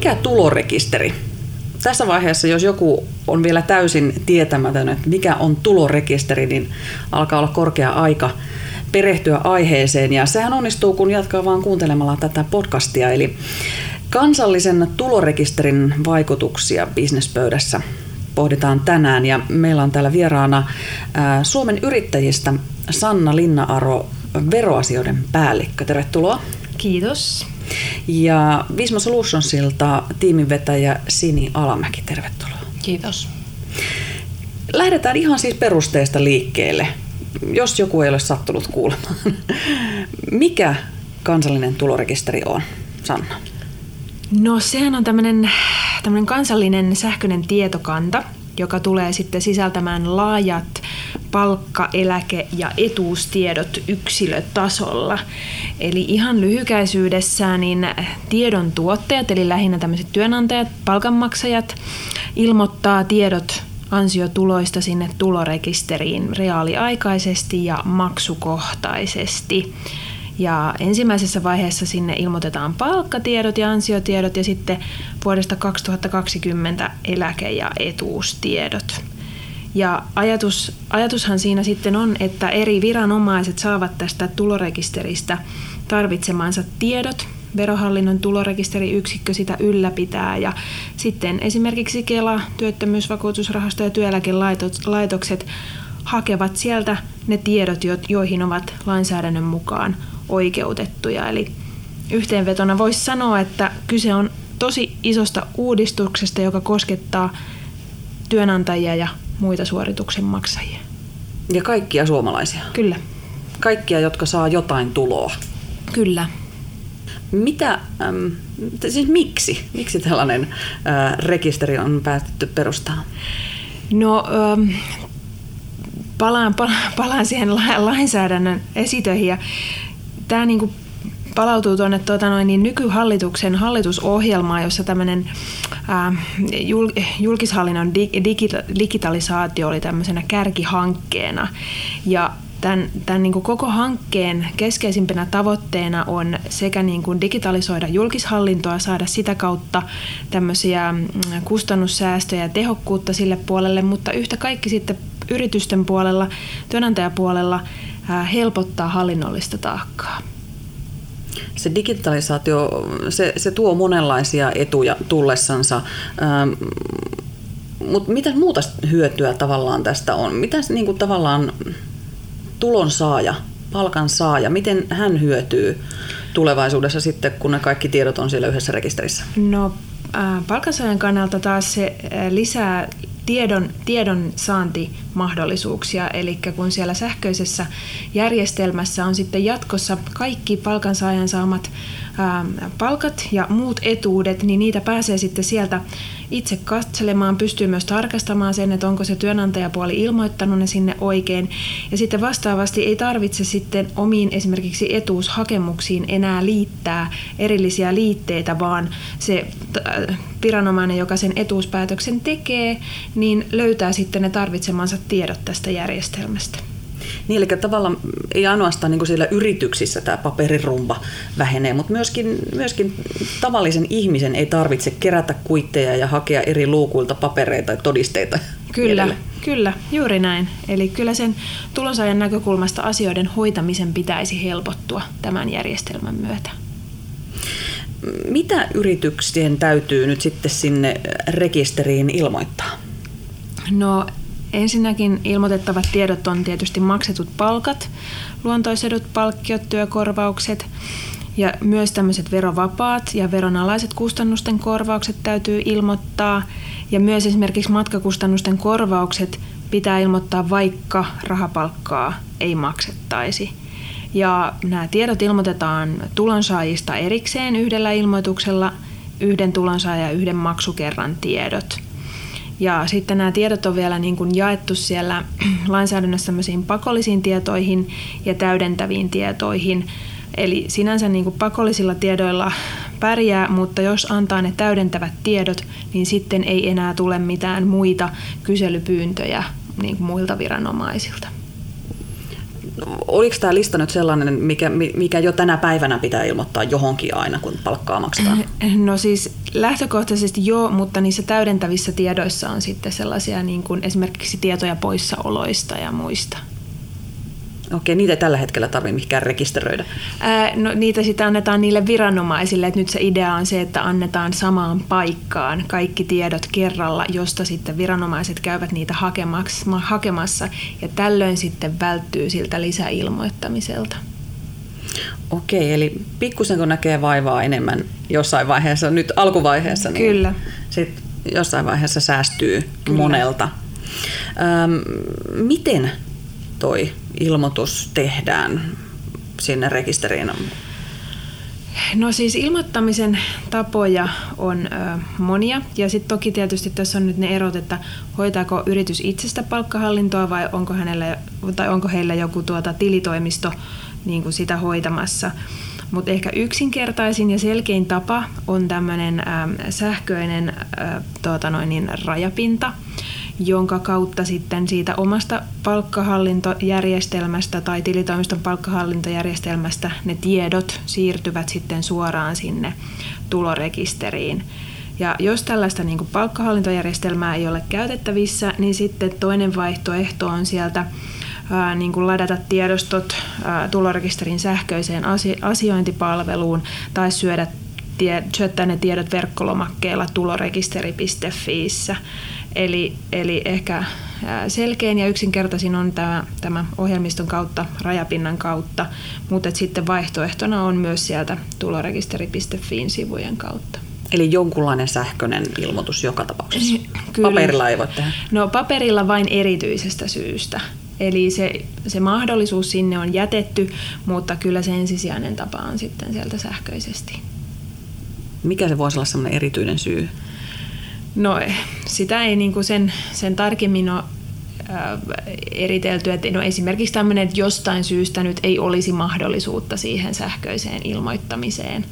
Mikä tulorekisteri? Tässä vaiheessa, jos joku on vielä täysin tietämätön, että mikä on tulorekisteri, niin alkaa olla korkea aika perehtyä aiheeseen. Ja sehän onnistuu, kun jatkaa vaan kuuntelemalla tätä podcastia. Eli kansallisen tulorekisterin vaikutuksia bisnespöydässä pohditaan tänään. Ja meillä on täällä vieraana Suomen yrittäjistä Sanna Linna-Aro, veroasioiden päällikkö. Tervetuloa. Kiitos. Ja Visma Solutionsilta tiiminvetäjä Sini Alamäki, tervetuloa. Kiitos. Lähdetään ihan siis perusteista liikkeelle, jos joku ei ole sattunut kuulemaan. Mikä kansallinen tulorekisteri on, Sanna? No sehän on tämmöinen kansallinen sähköinen tietokanta, joka tulee sitten sisältämään laajat palkka-, eläke- ja etuustiedot yksilötasolla. Eli ihan lyhykäisyydessään niin tiedon tuottajat, eli lähinnä tämmöiset työnantajat, palkanmaksajat, ilmoittaa tiedot ansiotuloista sinne tulorekisteriin reaaliaikaisesti ja maksukohtaisesti. Ja ensimmäisessä vaiheessa sinne ilmoitetaan palkkatiedot ja ansiotiedot ja sitten vuodesta 2020 eläke- ja etuustiedot. Ja ajatushan siinä sitten on, että eri viranomaiset saavat tästä tulorekisteristä tarvitsemansa tiedot. Verohallinnon tulorekisteriyksikkö sitä ylläpitää ja sitten esimerkiksi Kela, työttömyysvakuutusrahasto ja työeläkelaitokset hakevat sieltä ne tiedot, joihin ovat lainsäädännön mukaan oikeutettuja. Eli yhteenvetona voisi sanoa, että kyse on tosi isosta uudistuksesta, joka koskettaa työnantajia ja muita suorituksen maksajia. Ja kaikkia suomalaisia? Kyllä. Kaikkia, jotka saa jotain tuloa? Kyllä. Siis miksi tällainen rekisteri on päätetty perustaa? No, palaan siihen lainsäädännön esitöihin. Ja tämä niinku palautuu tuonne nykyhallituksen hallitusohjelmaan, jossa tämmöinen julkishallinnon digitalisaatio oli tämmöisenä kärkihankkeena. Ja tämän niin kuin koko hankkeen keskeisimpänä tavoitteena on sekä niin kuin digitalisoida julkishallintoa, saada sitä kautta tämmöisiä kustannussäästöjä ja tehokkuutta sille puolelle, mutta yhtä kaikki sitten yritysten puolella, työnantajapuolella helpottaa hallinnollista taakkaa. Se digitalisaatio, se tuo monenlaisia etuja tullessansa, mutta mitä muuta hyötyä tavallaan tästä on? Mitäs niin kuin tavallaan tulonsaaja, palkansaaja, miten hän hyötyy tulevaisuudessa sitten, kun ne kaikki tiedot on siellä yhdessä rekisterissä? No palkansaajan kannalta taas se lisää tiedon saantimahdollisuuksia, eli kun siellä sähköisessä järjestelmässä on sitten jatkossa kaikki palkansaajan saamat palkat ja muut etuudet, niin niitä pääsee sitten sieltä itse katselemaan, pystyy myös tarkastamaan sen, että onko se työnantajapuoli ilmoittanut ne sinne oikein. Ja sitten vastaavasti ei tarvitse sitten omiin esimerkiksi etuushakemuksiin enää liittää erillisiä liitteitä, vaan se viranomainen, joka sen etuuspäätöksen tekee, niin löytää sitten ne tarvitsemansa tiedot tästä järjestelmästä. Niin, eli tavallaan ei ainoastaan niin siellä yrityksissä tämä paperirumba vähenee, mutta myöskin tavallisen ihmisen ei tarvitse kerätä kuitteja ja hakea eri luukuilta papereita tai todisteita. Kyllä, juuri näin. Eli kyllä sen tulonsaajan näkökulmasta asioiden hoitamisen pitäisi helpottua tämän järjestelmän myötä. Mitä yrityksien täytyy nyt sitten sinne rekisteriin ilmoittaa? No, ensinnäkin ilmoitettavat tiedot on tietysti maksetut palkat, luontoisedut, palkkiot, työkorvaukset ja myös tämmöiset verovapaat ja veronalaiset kustannusten korvaukset täytyy ilmoittaa. Ja myös esimerkiksi matkakustannusten korvaukset pitää ilmoittaa, vaikka rahapalkkaa ei maksettaisi. Ja nämä tiedot ilmoitetaan tulonsaajista erikseen yhdellä ilmoituksella, yhden tulonsaajan ja yhden maksukerran tiedot. Ja sitten nämä tiedot on vielä niin kuin jaettu siellä lainsäädännössä tämmöisiin pakollisiin tietoihin ja täydentäviin tietoihin. Eli sinänsä niin kuin pakollisilla tiedoilla pärjää, mutta jos antaa ne täydentävät tiedot, niin sitten ei enää tule mitään muita kyselypyyntöjä niin kuin muilta viranomaisilta. oliko tämä lista nyt sellainen, mikä jo tänä päivänä pitää ilmoittaa johonkin aina, kun palkkaa maksetaan? No siis lähtökohtaisesti joo, mutta niissä täydentävissä tiedoissa on sitten sellaisia niin kuin esimerkiksi tietoja poissaoloista ja muista. Okei, niitä ei tällä hetkellä tarvitse mihinkään rekisteröidä. No niitä sitten annetaan niille viranomaisille, että nyt se idea on se, että annetaan samaan paikkaan kaikki tiedot kerralla, josta sitten viranomaiset käyvät niitä hakemassa ja tällöin sitten välttyy siltä lisäilmoittamiselta. Okei, eli pikkusen kun näkee vaivaa enemmän jossain vaiheessa, nyt alkuvaiheessa, niin kyllä. Sit jossain vaiheessa säästyy kyllä. Monelta. Miten toi ilmoitus tehdään sinne rekisteriin? No siis ilmoittamisen tapoja on monia ja sitten toki tietysti tässä on nyt ne erot, että hoitaako yritys itsestä palkkahallintoa vai onko heillä joku tilitoimisto niin kuin sitä hoitamassa. Mutta ehkä yksinkertaisin ja selkein tapa on tämmöinen sähköinen rajapinta, jonka kautta sitten siitä omasta palkkahallintojärjestelmästä tai tilitoimiston palkkahallintojärjestelmästä ne tiedot siirtyvät sitten suoraan sinne tulorekisteriin. Ja jos tällaista niin kuin palkkahallintojärjestelmää ei ole käytettävissä, niin sitten toinen vaihtoehto on sieltä niin kuin ladata tiedostot tulorekisterin sähköiseen asiointipalveluun tai syöttää ne tiedot verkkolomakkeella tulorekisteri.fiissä. Eli ehkä selkein ja yksinkertaisin on tämä ohjelmiston kautta, rajapinnan kautta, mutta sitten vaihtoehtona on myös sieltä tulorekisteri.fiin sivujen kautta. Eli jonkunlainen sähköinen ilmoitus joka tapauksessa? Kyllä. Paperilla ei voi tehdä? No paperilla vain erityisestä syystä. Eli se mahdollisuus sinne on jätetty, mutta kyllä se ensisijainen tapa on sitten sieltä sähköisesti. Mikä se voisi olla sellainen erityinen syy? No sitä ei niin kuin sen tarkemmin ole eritelty, että no esimerkiksi tämmöinen, että jostain syystä nyt ei olisi mahdollisuutta siihen sähköiseen ilmoittamiseen.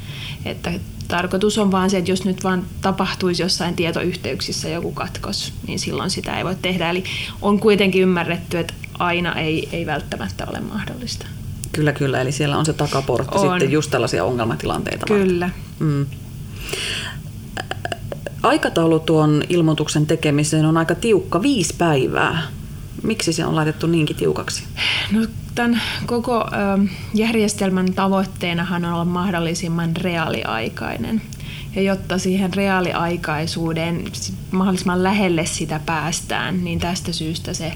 Että tarkoitus on vaan se, että jos nyt vaan tapahtuisi jossain tietoyhteyksissä joku katkos, niin silloin sitä ei voi tehdä. Eli on kuitenkin ymmärretty, että aina ei välttämättä ole mahdollista. Kyllä, eli siellä on se takaportti on. Sitten just tällaisia ongelmatilanteita. Kyllä. Aikataulu tuon ilmoituksen tekemiseen on aika tiukka, 5 päivää. Miksi se on laitettu niinkin tiukaksi? No, tämän koko järjestelmän tavoitteenahan on olla mahdollisimman reaaliaikainen. Ja jotta siihen reaaliaikaisuuden mahdollisimman lähelle sitä päästään, niin tästä syystä se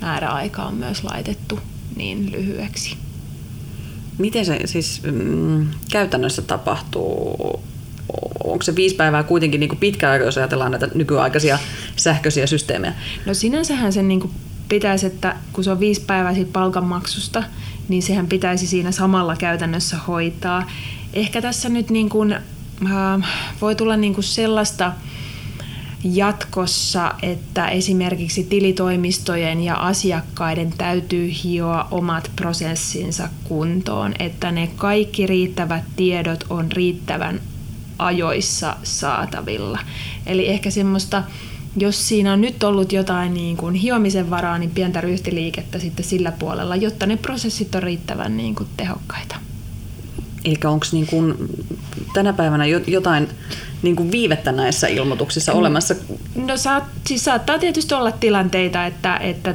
määräaika on myös laitettu niin lyhyeksi. Miten se siis käytännössä tapahtuu? Onko se 5 päivää kuitenkin niin kuin pitkä aika, jos ajatellaan näitä nykyaikaisia sähköisiä systeemejä? No sinänsähän sen niin kuin pitäisi, että kun se on 5 päivää siitä palkanmaksusta, niin sehän pitäisi siinä samalla käytännössä hoitaa. Ehkä tässä nyt niin kuin, voi tulla niin kuin sellaista jatkossa, että esimerkiksi tilitoimistojen ja asiakkaiden täytyy hioa omat prosessinsa kuntoon, että ne kaikki riittävät tiedot on riittävän ajoissa saatavilla. Eli ehkä semmoista, jos siinä on nyt ollut jotain niin kuin hiomisen varaa, niin pientä ryhtiliikettä sitten sillä puolella, jotta ne prosessit on riittävän niin kuin tehokkaita. Eli onko niin kuin tänä päivänä jotain niin kuin viivettä näissä ilmoituksissa olemassa? No siis saattaa tietysti olla tilanteita, että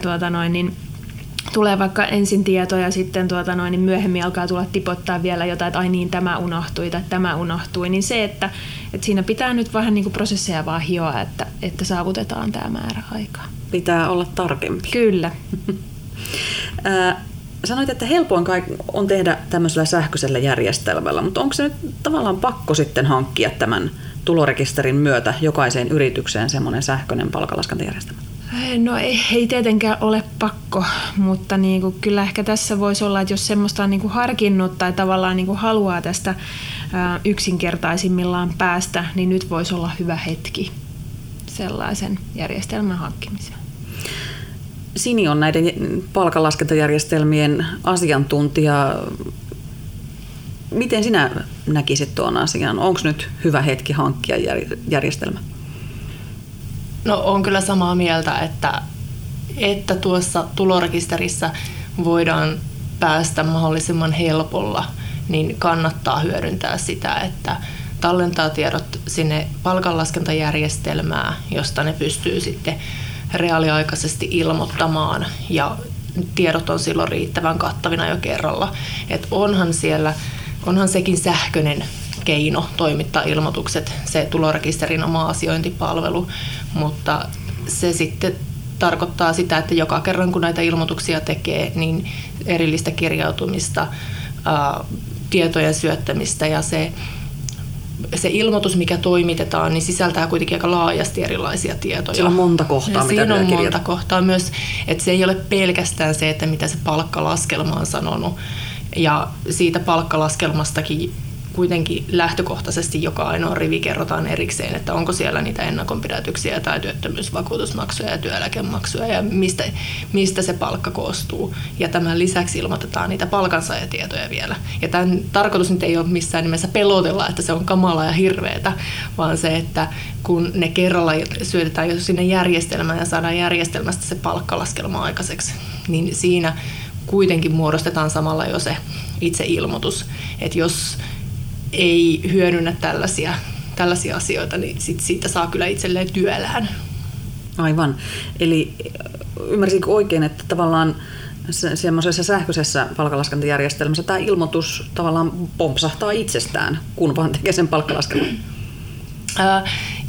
tulee vaikka ensin tietoja ja sitten niin myöhemmin alkaa tulla tipottaa vielä jotain, että ai niin, tämä unohtui tai tämä unohtui. Niin se, että siinä pitää nyt vähän niin kuin prosesseja vaan hioa, että saavutetaan tämä määräaika. Pitää olla tarkempi. Kyllä. Sanoit, että helpoin on tehdä tämmöisellä sähköisellä järjestelmällä, mutta onko se nyt tavallaan pakko sitten hankkia tämän tulorekisterin myötä jokaiseen yritykseen semmoinen sähköinen palkanlaskentajärjestelmä? No ei tietenkään ole pakko, mutta niin kuin kyllä ehkä tässä voisi olla, että jos semmoista on niin kuin harkinnut tai tavallaan niin kuin haluaa tästä yksinkertaisimmillaan päästä, niin nyt voisi olla hyvä hetki sellaisen järjestelmän hankkimiseen. Sini on näiden palkanlaskentajärjestelmien asiantuntija. Miten sinä näkisit tuon asian? Onko nyt hyvä hetki hankkia järjestelmä? No on kyllä samaa mieltä, että tuossa tulorekisterissä voidaan päästä mahdollisimman helpolla, niin kannattaa hyödyntää sitä, että tallentaa tiedot sinne palkanlaskentajärjestelmään, josta ne pystyy sitten reaaliaikaisesti ilmoittamaan ja tiedot on silloin riittävän kattavina jo kerralla. Et onhan sekin sähköinen keino toimittaa ilmoitukset, se tulorekisterin oma asiointipalvelu, mutta se sitten tarkoittaa sitä, että joka kerran kun näitä ilmoituksia tekee, niin erillistä kirjautumista, tietojen syöttämistä ja se ilmoitus, mikä toimitetaan, niin sisältää kuitenkin aika laajasti erilaisia tietoja. Siinä on monta kohtaa, mitä siinä on monta kohtaa myös, että se ei ole pelkästään se, että mitä se palkkalaskelma on sanonut. Ja siitä palkkalaskelmastakin kuitenkin lähtökohtaisesti joka ainoa rivi kerrotaan erikseen, että onko siellä niitä ennakonpidätyksiä tai työttömyysvakuutusmaksuja ja työeläkemaksuja ja mistä se palkka koostuu. Ja tämän lisäksi ilmoitetaan niitä palkansaajatietoja vielä. Ja tämän tarkoitus nyt ei ole missään nimessä pelotella, että se on kamalaa ja hirveätä, vaan se, että kun ne kerralla syötetään jo sinne järjestelmään ja saadaan järjestelmästä se palkkalaskelma aikaiseksi, niin siinä kuitenkin muodostetaan samalla jo se itse ilmoitus, että jos ei hyödynnä tällaisia asioita, niin siitä saa kyllä itselleen työlään. Aivan. Eli ymmärsinkö oikein, että tavallaan semmoisessa sähköisessä palkkalaskentajärjestelmässä tämä ilmoitus tavallaan pompsahtaa itsestään, kun vaan tekee sen palkkalaskelman?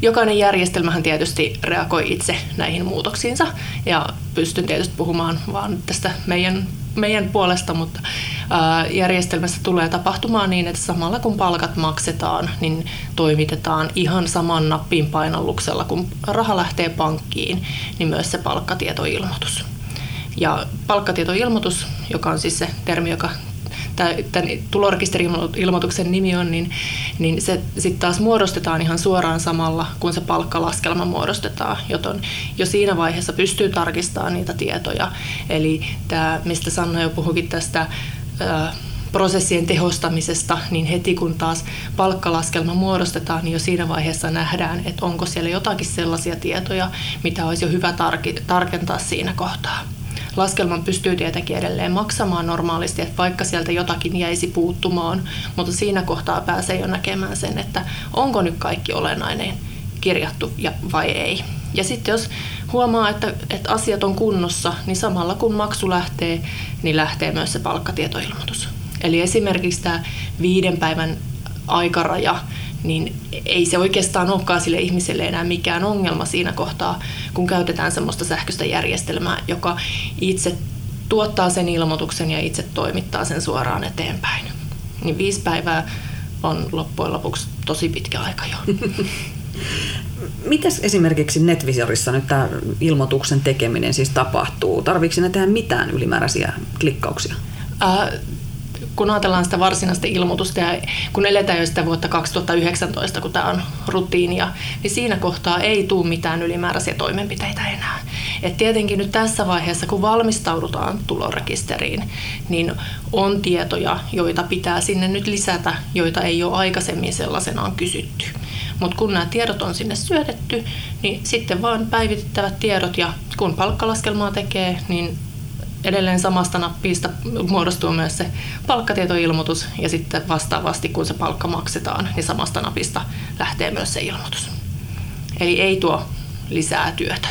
Jokainen järjestelmähän tietysti reagoi itse näihin muutoksiinsa ja pystyn tietysti puhumaan vaan tästä meidän puolesta, mutta järjestelmässä tulee tapahtumaan niin, että samalla kun palkat maksetaan, niin toimitetaan ihan saman nappin painalluksella, kun raha lähtee pankkiin, niin myös se palkkatietoilmoitus. Ja palkkatietoilmoitus, joka on siis se termi, joka tämän tulorekisteri-ilmoituksen nimi on, niin se sitten taas muodostetaan ihan suoraan samalla, kun se palkkalaskelma muodostetaan, joten jo siinä vaiheessa pystyy tarkistamaan niitä tietoja. Eli tämä, mistä Sanna jo puhuikin tästä prosessien tehostamisesta, niin heti kun taas palkkalaskelma muodostetaan, niin jo siinä vaiheessa nähdään, että onko siellä jotakin sellaisia tietoja, mitä olisi jo hyvä tarkentaa siinä kohtaa. Laskelman pystyy tietenkin edelleen maksamaan normaalisti, että vaikka sieltä jotakin jäisi puuttumaan, mutta siinä kohtaa pääsee jo näkemään sen, että onko nyt kaikki olennainen kirjattu vai ei. Ja sitten jos huomaa, että asiat on kunnossa, niin samalla kun maksu lähtee, niin lähtee myös se palkkatietoilmoitus. Eli esimerkiksi tämä 5 päivän aikaraja, niin ei se oikeastaan olekaan sille ihmiselle enää mikään ongelma siinä kohtaa, kun käytetään semmoista sähköistä järjestelmää, joka itse tuottaa sen ilmoituksen ja itse toimittaa sen suoraan eteenpäin. Niin 5 päivää on loppujen lopuksi tosi pitkä aika jo. Mitäs esimerkiksi Netvisorissa nyt tämä ilmoituksen tekeminen siis tapahtuu? Tarviiko siinä tehdä mitään ylimääräisiä klikkauksia? Kun ajatellaan sitä varsinaista ilmoitusta ja kun eletään jo sitä vuotta 2019, kun tämä on rutiinia, niin siinä kohtaa ei tule mitään ylimääräisiä toimenpiteitä enää. Et tietenkin nyt tässä vaiheessa, kun valmistaudutaan tulorekisteriin, niin on tietoja, joita pitää sinne nyt lisätä, joita ei ole aikaisemmin sellaisenaan kysytty. Mutta kun nämä tiedot on sinne syötetty, niin sitten vaan päivitettävät tiedot ja kun palkkalaskelmaa tekee, niin edelleen samasta nappista muodostuu myös se palkkatietoilmoitus ja sitten vastaavasti kun se palkka maksetaan, niin samasta napista lähtee myös se ilmoitus. Eli ei tuo lisää työtä.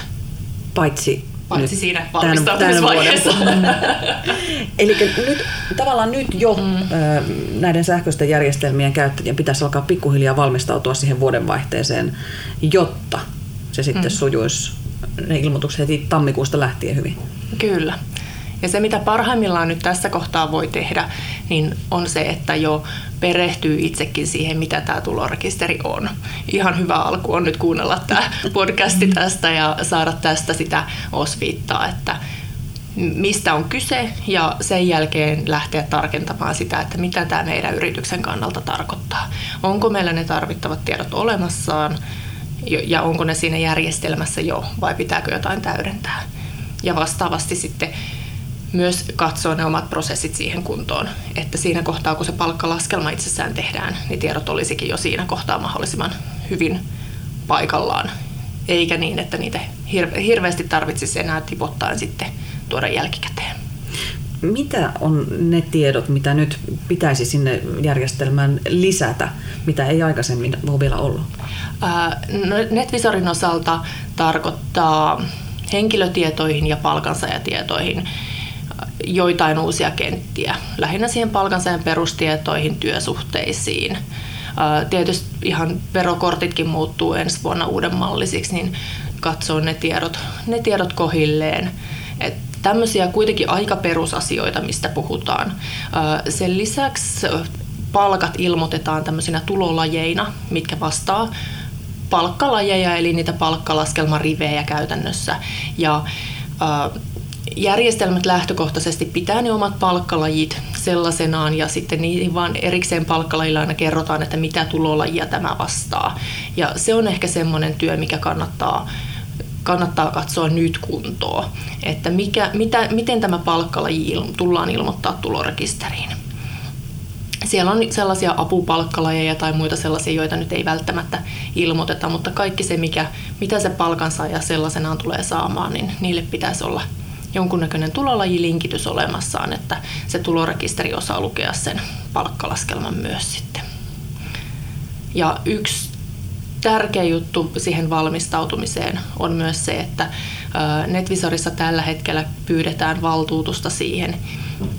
Paitsi siinä valmistautumisvaiheessa. Eli nyt jo näiden sähköisten järjestelmien käyttäjien pitäisi alkaa pikkuhiljaa valmistautua siihen vuodenvaihteeseen, jotta se sitten sujuisi ne ilmoitukset heti tammikuusta lähtien hyvin. Kyllä. Ja se, mitä parhaimmillaan nyt tässä kohtaa voi tehdä, niin on se, että jo perehtyy itsekin siihen, mitä tämä tulorekisteri on. Ihan hyvä alku on nyt kuunnella tämä podcasti tästä ja saada tästä sitä osviittaa, että mistä on kyse ja sen jälkeen lähteä tarkentamaan sitä, että mitä tämä meidän yrityksen kannalta tarkoittaa. Onko meillä ne tarvittavat tiedot olemassaan ja onko ne siinä järjestelmässä jo vai pitääkö jotain täydentää. Ja vastaavasti sitten myös katsoa ne omat prosessit siihen kuntoon, että siinä kohtaa, kun se palkkalaskelma itsessään tehdään, niin tiedot olisikin jo siinä kohtaa mahdollisimman hyvin paikallaan. Eikä niin, että niitä hirveästi tarvitsisi enää tipottaen sitten tuoda jälkikäteen. Mitä on ne tiedot, mitä nyt pitäisi sinne järjestelmään lisätä, mitä ei aikaisemmin ole vielä ollut? Netvisorin osalta tarkoittaa henkilötietoihin ja palkansaajatietoihin joitain uusia kenttiä. Lähinnä siihen palkansaajan perustietoihin, työsuhteisiin. Tietysti ihan verokortitkin muuttuu ensi vuonna uudenmallisiksi, niin katsoo ne tiedot kohilleen. Tämmöisiä kuitenkin aika perusasioita, mistä puhutaan. Sen lisäksi palkat ilmoitetaan tämmöisinä tulolajeina, mitkä vastaa palkkalajeja, eli niitä palkkalaskelmarivejä käytännössä. Ja järjestelmät lähtökohtaisesti pitää ne omat palkkalajit sellaisenaan, ja sitten niihin vaan erikseen palkkalajilla aina kerrotaan, että mitä tulolajia tämä vastaa. Ja se on ehkä semmoinen työ, mikä kannattaa katsoa nyt kuntoon, että miten tämä palkkalaji tullaan ilmoittaa tulorekisteriin. Siellä on sellaisia apupalkkalajeja tai muita sellaisia, joita nyt ei välttämättä ilmoiteta, mutta kaikki se, mitä se palkansaaja sellaisenaan tulee saamaan, niin niille pitäisi olla jonkunnäköinen tulolajilinkitys olemassaan, että se tulorekisteri osaa lukea sen palkkalaskelman myös sitten. Ja yksi tärkeä juttu siihen valmistautumiseen on myös se, että Netvisorissa tällä hetkellä pyydetään valtuutusta siihen,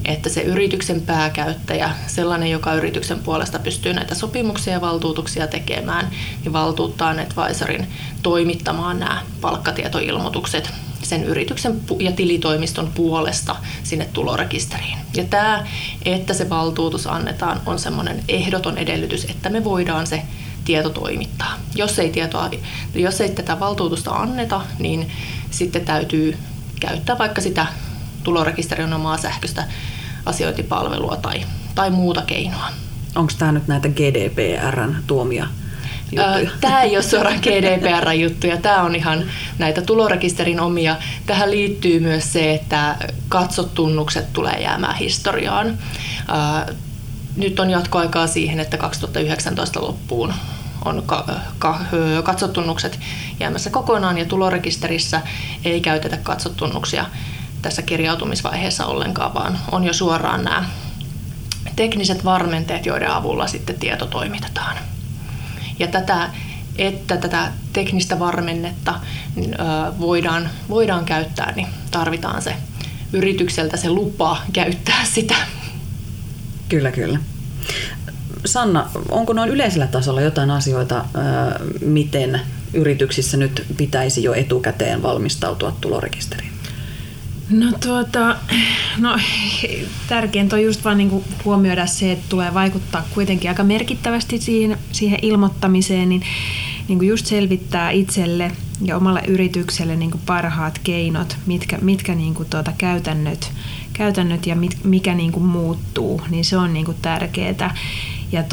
että se yrityksen pääkäyttäjä, sellainen, joka yrityksen puolesta pystyy näitä sopimuksia ja valtuutuksia tekemään, niin valtuuttaa Netvisorin toimittamaan nämä palkkatietoilmoitukset sen yrityksen ja tilitoimiston puolesta sinne tulorekisteriin. Ja tämä, että se valtuutus annetaan, on semmoinen ehdoton edellytys, että me voidaan se tieto toimittaa. Jos ei tätä valtuutusta anneta, niin sitten täytyy käyttää vaikka sitä tulorekisterin omaa sähköistä asiointipalvelua tai muuta keinoa. Onko tämä nyt näitä GDPR:n tuomia juttuja? Tämä ei ole suoraan GDPR-juttuja. Tämä on ihan näitä tulorekisterin omia. Tähän liittyy myös se, että katsotunnukset tulee jäämään historiaan. Nyt on jatkoaikaa siihen, että 2019 loppuun on katsotunnukset jäämässä kokonaan, ja tulorekisterissä ei käytetä katsotunnuksia tässä kirjautumisvaiheessa ollenkaan, vaan on jo suoraan nämä tekniset varmenteet, joiden avulla sitten tieto toimitetaan. Ja tätä teknistä varmennetta voidaan käyttää, niin tarvitaan se yritykseltä se lupa käyttää sitä. Kyllä, kyllä. Sanna, onko noin yleisellä tasolla jotain asioita, miten yrityksissä nyt pitäisi jo etukäteen valmistautua tulorekisteriin? No, tärkeintä on just vaan niinku huomioida se, että tulee vaikuttaa kuitenkin aika merkittävästi siihen ilmoittamiseen, niin niinku just selvittää itselle ja omalle yritykselle niinku parhaat keinot, mitkä niinku käytännöt ja mikä niinku muuttuu, niin se on niinku tärkeää. Ja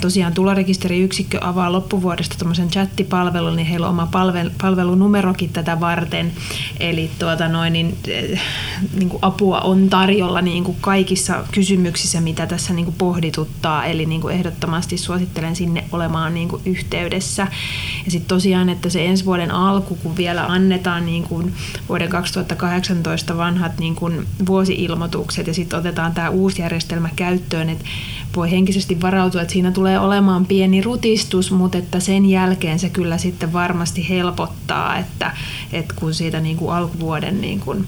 tosiaan tulorekisteriyksikkö avaa loppuvuodesta tommosen chattipalvelun, niin heillä on oma palvelunumerokin tätä varten. Eli niinku apua on tarjolla niinku kaikissa kysymyksissä, mitä tässä niinku pohdituttaa. Eli niinku ehdottomasti suosittelen sinne olemaan niinku yhteydessä. Ja sitten tosiaan, että se ensi vuoden alku, kun vielä annetaan niinku vuoden 2018 vanhat niinku vuosi-ilmoitukset ja sitten otetaan tämä uusi järjestelmä käyttöön, että voi henkisesti varautua, että siinä tulee olemaan pieni rutistus, mutta että sen jälkeen se kyllä sitten varmasti helpottaa, että kun siitä niin kuin alkuvuoden niin kuin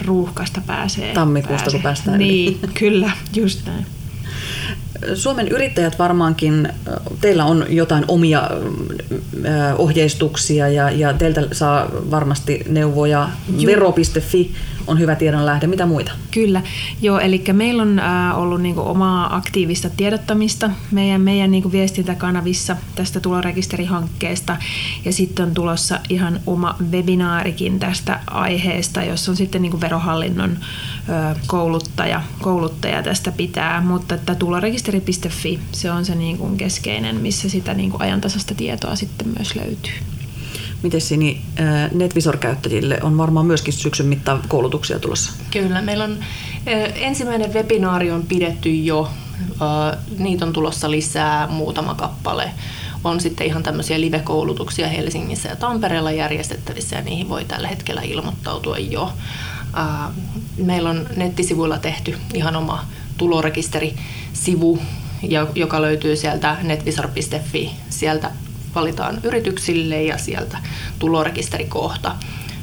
ruuhkasta pääsee. Tammikuusta kun päästään niin, yli. Kyllä, just näin. Suomen yrittäjät varmaankin, teillä on jotain omia ohjeistuksia ja teiltä saa varmasti neuvoja. Vero.fi on hyvä tiedonlähde. Mitä muita? Kyllä. Joo, eli meillä on ollut niinku omaa aktiivista tiedottamista meidän niinku viestintäkanavissa tästä tulorekisterihankkeesta. Ja sitten on tulossa ihan oma webinaarikin tästä aiheesta, jossa on sitten niinku verohallinnon kouluttaja tästä pitää. Mutta että tulorekisteri.fi, se on se niinku keskeinen, missä sitä niinku ajantasasta tietoa sitten myös löytyy. Miten Sini, Netvisor-käyttäjille on varmaan myöskin syksyn mittaan koulutuksia tulossa? Kyllä, meillä on ensimmäinen webinaari on pidetty jo, niitä on tulossa lisää muutama kappale. On sitten ihan tämmöisiä live-koulutuksia Helsingissä ja Tampereella järjestettävissä, ja niihin voi tällä hetkellä ilmoittautua jo. meillä on nettisivuilla tehty ihan oma tulorekisterisivu, joka löytyy sieltä netvisor.fi. Sieltä valitaan yrityksille ja sieltä tulorekisterikohta.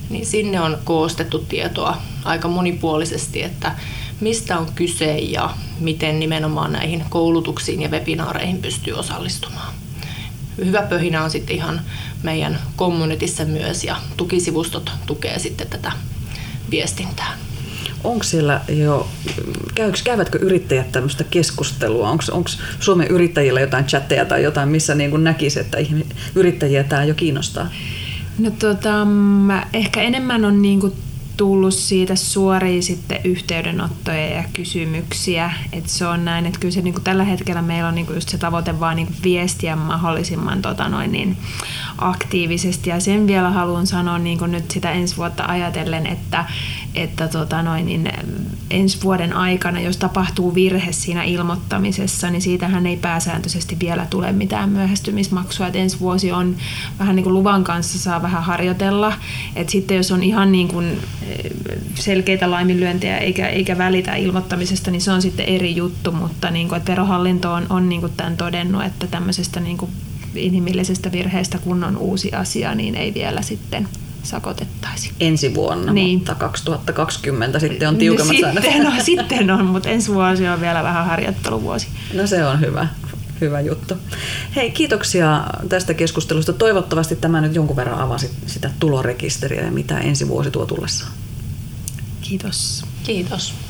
Niin sinne on koostettu tietoa aika monipuolisesti, että mistä on kyse ja miten nimenomaan näihin koulutuksiin ja webinaareihin pystyy osallistumaan. Hyvä pöhinä on sitten ihan meidän communityssä myös ja tukisivustot tukee sitten tätä viestintää. Onko siellä jo, käyvätkö yrittäjät tämmöistä keskustelua? Onko Suomen yrittäjillä jotain chatteja tai jotain, missä niin näkisi, että yrittäjiä tämä jo kiinnostaa? No ehkä enemmän on niin tullut siitä suoria sitten yhteydenottoja ja kysymyksiä. Et se on näin, että kyllä se niin tällä hetkellä meillä on niin just se tavoite vaan niin viestiä mahdollisimman aktiivisesti. Ja sen vielä haluan sanoa niin nyt sitä ensi vuotta ajatellen, että ensi vuoden aikana, jos tapahtuu virhe siinä ilmoittamisessa, niin siitähän ei pääsääntöisesti vielä tule mitään myöhästymismaksua. Et ensi vuosi on vähän niin kuin luvan kanssa saa vähän harjoitella. Et sitten jos on ihan niin kuin selkeitä laiminlyöntejä eikä välitä ilmoittamisesta, niin se on sitten eri juttu, mutta niin kuin, että verohallinto on niin kuin tämän todennut, että tämmöisestä niin kuin inhimillisestä virheestä, kun on uusi asia, niin ei vielä sitten sakotettaisi. Ensi vuonna, niin. Mutta 2020 sitten on tiukemmat säännöt. Sitten on, mutta ensi vuosi on vielä vähän harjoitteluvuosi. No se on hyvä juttu. Hei, kiitoksia tästä keskustelusta. Toivottavasti tämä nyt jonkun verran avasi sitä tulorekisteriä ja mitä ensi vuosi tuo tullessaan. Kiitos.